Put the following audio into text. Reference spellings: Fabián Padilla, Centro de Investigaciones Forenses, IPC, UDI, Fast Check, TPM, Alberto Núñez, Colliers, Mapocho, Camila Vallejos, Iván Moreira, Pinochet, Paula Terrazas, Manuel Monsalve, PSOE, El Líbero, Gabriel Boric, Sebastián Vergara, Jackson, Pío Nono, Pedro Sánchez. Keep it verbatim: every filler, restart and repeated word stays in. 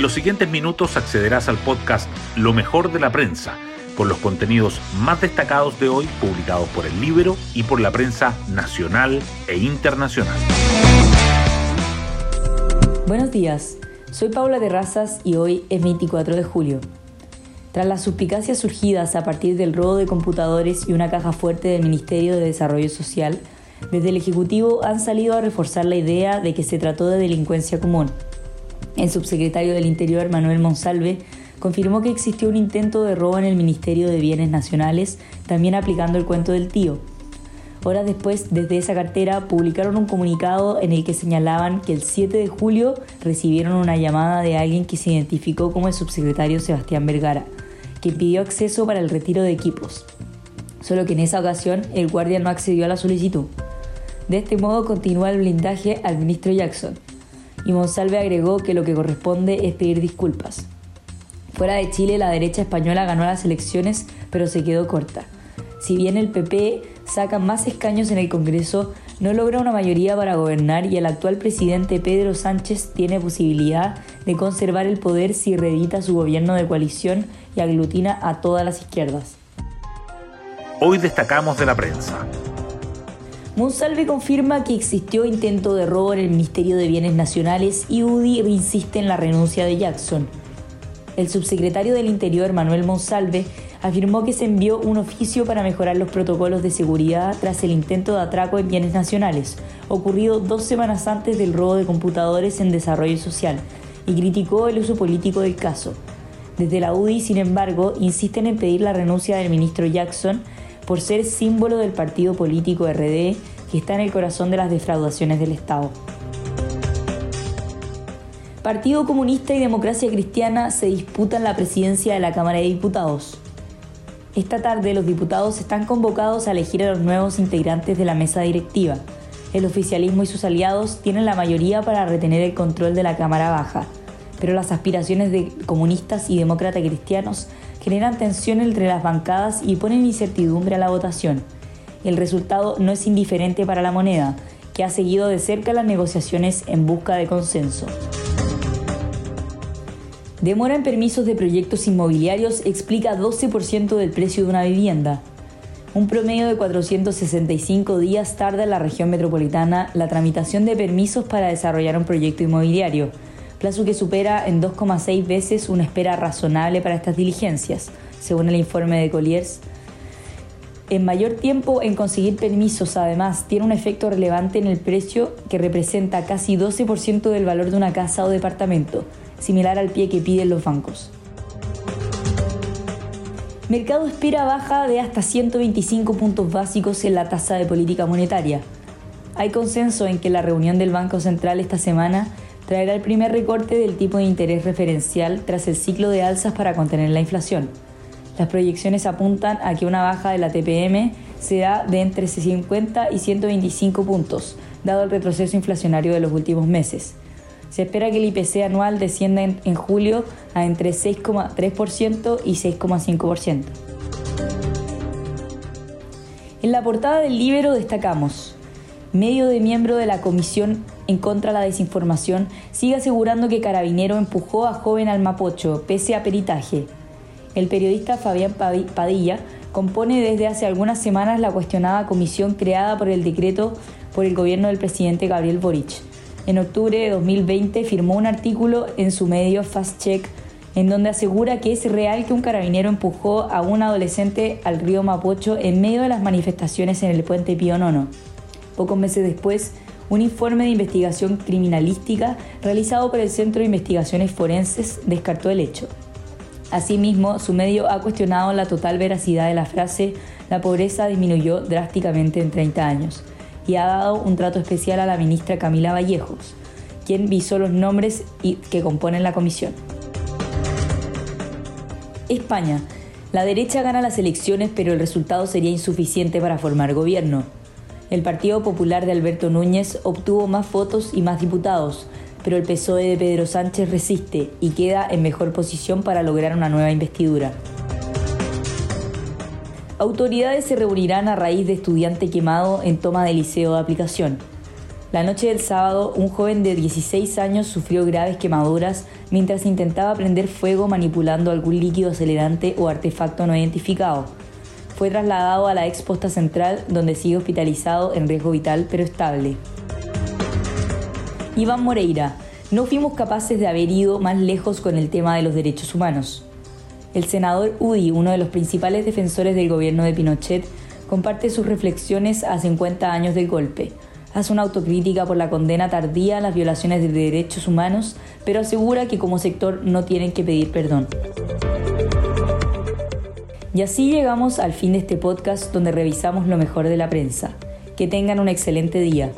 En los siguientes minutos accederás al podcast Lo Mejor de la Prensa, con los contenidos más destacados de hoy publicados por El Líbero y por la prensa nacional e internacional. Buenos días, soy Paula Terrazas y hoy es veinticuatro de julio. Tras las suspicacias surgidas a partir del robo de computadores y una caja fuerte del Ministerio de Desarrollo Social, desde el Ejecutivo han salido a reforzar la idea de que se trató de delincuencia común. El subsecretario del Interior, Manuel Monsalve, confirmó que existió un intento de robo en el Ministerio de Bienes Nacionales, también aplicando el cuento del tío. Horas después, desde esa cartera, publicaron un comunicado en el que señalaban que el siete de julio recibieron una llamada de alguien que se identificó como el subsecretario Sebastián Vergara, que pidió acceso para el retiro de equipos. Solo que en esa ocasión, el guardia no accedió a la solicitud. De este modo, continúa el blindaje al ministro Jackson, y Monsalve agregó que lo que corresponde es pedir disculpas. Fuera de Chile, la derecha española ganó las elecciones, pero se quedó corta. Si bien el P P saca más escaños en el Congreso, no logra una mayoría para gobernar y el actual presidente Pedro Sánchez tiene posibilidad de conservar el poder si reedita su gobierno de coalición y aglutina a todas las izquierdas. Hoy destacamos de la prensa. Monsalve confirma que existió intento de robo en el Ministerio de Bienes Nacionales y U D I insiste en la renuncia de Jackson. El subsecretario del Interior, Manuel Monsalve, afirmó que se envió un oficio para mejorar los protocolos de seguridad tras el intento de atraco en bienes nacionales, ocurrido dos semanas antes del robo de computadores en desarrollo social, y criticó el uso político del caso. Desde la U D I, sin embargo, insisten en pedir la renuncia del ministro Jackson por ser símbolo del partido político R D, que está en el corazón de las defraudaciones del Estado. Partido Comunista y Democracia Cristiana se disputan la presidencia de la Cámara de Diputados. Esta tarde los diputados están convocados a elegir a los nuevos integrantes de la mesa directiva. El oficialismo y sus aliados tienen la mayoría para retener el control de la Cámara Baja, pero las aspiraciones de comunistas y demócratas cristianos generan tensión entre las bancadas y ponen incertidumbre a la votación. El resultado no es indiferente para La Moneda, que ha seguido de cerca las negociaciones en busca de consenso. Demora en permisos de proyectos inmobiliarios explica doce por ciento del precio de una vivienda. Un promedio de cuatrocientos sesenta y cinco días tarda en la región metropolitana la tramitación de permisos para desarrollar un proyecto inmobiliario, plazo que supera en dos coma seis veces una espera razonable para estas diligencias, según el informe de Colliers. En mayor tiempo en conseguir permisos, además, tiene un efecto relevante en el precio que representa casi doce por ciento del valor de una casa o departamento, similar al pie que piden los bancos. Mercado espera baja de hasta ciento veinticinco puntos básicos en la tasa de política monetaria. Hay consenso en que la reunión del Banco Central esta semana traerá el primer recorte del tipo de interés referencial tras el ciclo de alzas para contener la inflación. Las proyecciones apuntan a que una baja de la T P M será de entre cincuenta y ciento veinticinco puntos, dado el retroceso inflacionario de los últimos meses. Se espera que el I P C anual descienda en julio a entre seis coma tres por ciento y seis coma cinco por ciento. En la portada del Líbero destacamos: medio de miembro de la Comisión en contra de la Desinformación sigue asegurando que Carabinero empujó a joven al Mapocho, pese a peritaje. El periodista Fabián Padilla compone desde hace algunas semanas la cuestionada comisión creada por el decreto por el gobierno del presidente Gabriel Boric. En octubre de dos mil veinte firmó un artículo en su medio Fast Check en donde asegura que es real que un carabinero empujó a un adolescente al río Mapocho en medio de las manifestaciones en el puente Pío Nono. Pocos meses después, un informe de investigación criminalística realizado por el Centro de Investigaciones Forenses descartó el hecho. Asimismo, su medio ha cuestionado la total veracidad de la frase «La pobreza disminuyó drásticamente en treinta años». Y ha dado un trato especial a la ministra Camila Vallejos, quien visó los nombres que componen la comisión. España. La derecha gana las elecciones, pero el resultado sería insuficiente para formar gobierno. El Partido Popular de Alberto Núñez obtuvo más votos y más diputados, pero el P S O E de Pedro Sánchez resiste y queda en mejor posición para lograr una nueva investidura. Autoridades se reunirán a raíz de estudiante quemado en toma de liceo de aplicación. La noche del sábado, un joven de dieciséis años sufrió graves quemaduras mientras intentaba prender fuego manipulando algún líquido acelerante o artefacto no identificado. Fue trasladado a la exposta central, donde sigue hospitalizado en riesgo vital pero estable. Iván Moreira. No fuimos capaces de haber ido más lejos con el tema de los derechos humanos. El senador Udi, uno de los principales defensores del gobierno de Pinochet, comparte sus reflexiones a cincuenta años del golpe. Hace una autocrítica por la condena tardía a las violaciones de derechos humanos, pero asegura que como sector no tienen que pedir perdón. Y así llegamos al fin de este podcast donde revisamos lo mejor de la prensa. Que tengan un excelente día.